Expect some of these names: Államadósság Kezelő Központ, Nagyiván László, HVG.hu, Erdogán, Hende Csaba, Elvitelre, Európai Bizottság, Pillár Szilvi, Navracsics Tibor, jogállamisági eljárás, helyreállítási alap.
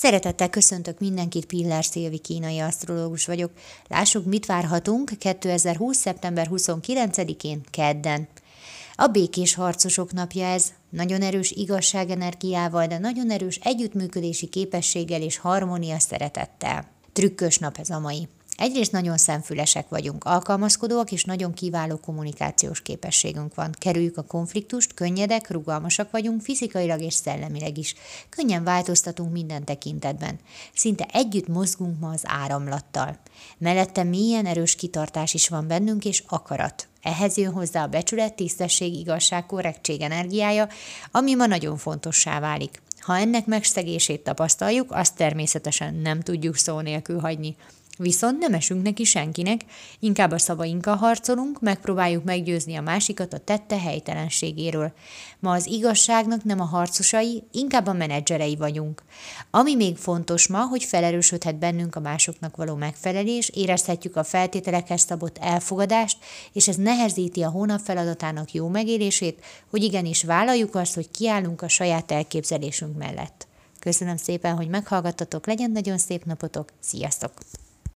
Szeretettel köszöntök mindenkit, Pillár Szilvi kínai asztrológus vagyok. Lássuk, mit várhatunk 2020. szeptember 29-én, kedden. A békés harcosok napja ez. Nagyon erős igazságenergiával, de nagyon erős együttműködési képességgel és harmónia szeretettel. Trükkös nap ez a mai. Egyrészt nagyon szemfülesek vagyunk, alkalmazkodóak és nagyon kiváló kommunikációs képességünk van. Kerüljük a konfliktust, könnyedek, rugalmasak vagyunk fizikailag és szellemileg is. Könnyen változtatunk minden tekintetben. Szinte együtt mozgunk ma az áramlattal. Mellette milyen erős kitartás is van bennünk és akarat. Ehhez jön hozzá a becsület, tisztesség, igazság, korrektség energiája, ami ma nagyon fontossá válik. Ha ennek megszegését tapasztaljuk, azt természetesen nem tudjuk szó nélkül hagyni. Viszont nem esünk neki senkinek, inkább a szavainkkal harcolunk, megpróbáljuk meggyőzni a másikat a tette helytelenségéről. Ma az igazságnak nem a harcosai, inkább a menedzserei vagyunk. Ami még fontos ma, hogy felerősödhet bennünk a másoknak való megfelelés, érezhetjük a feltételekhez szabott elfogadást, és ez nehezíti a hónap feladatának jó megélését, hogy igenis vállaljuk azt, hogy kiállunk a saját elképzelésünk mellett. Köszönöm szépen, hogy meghallgattatok, legyen nagyon szép napotok, sziasztok!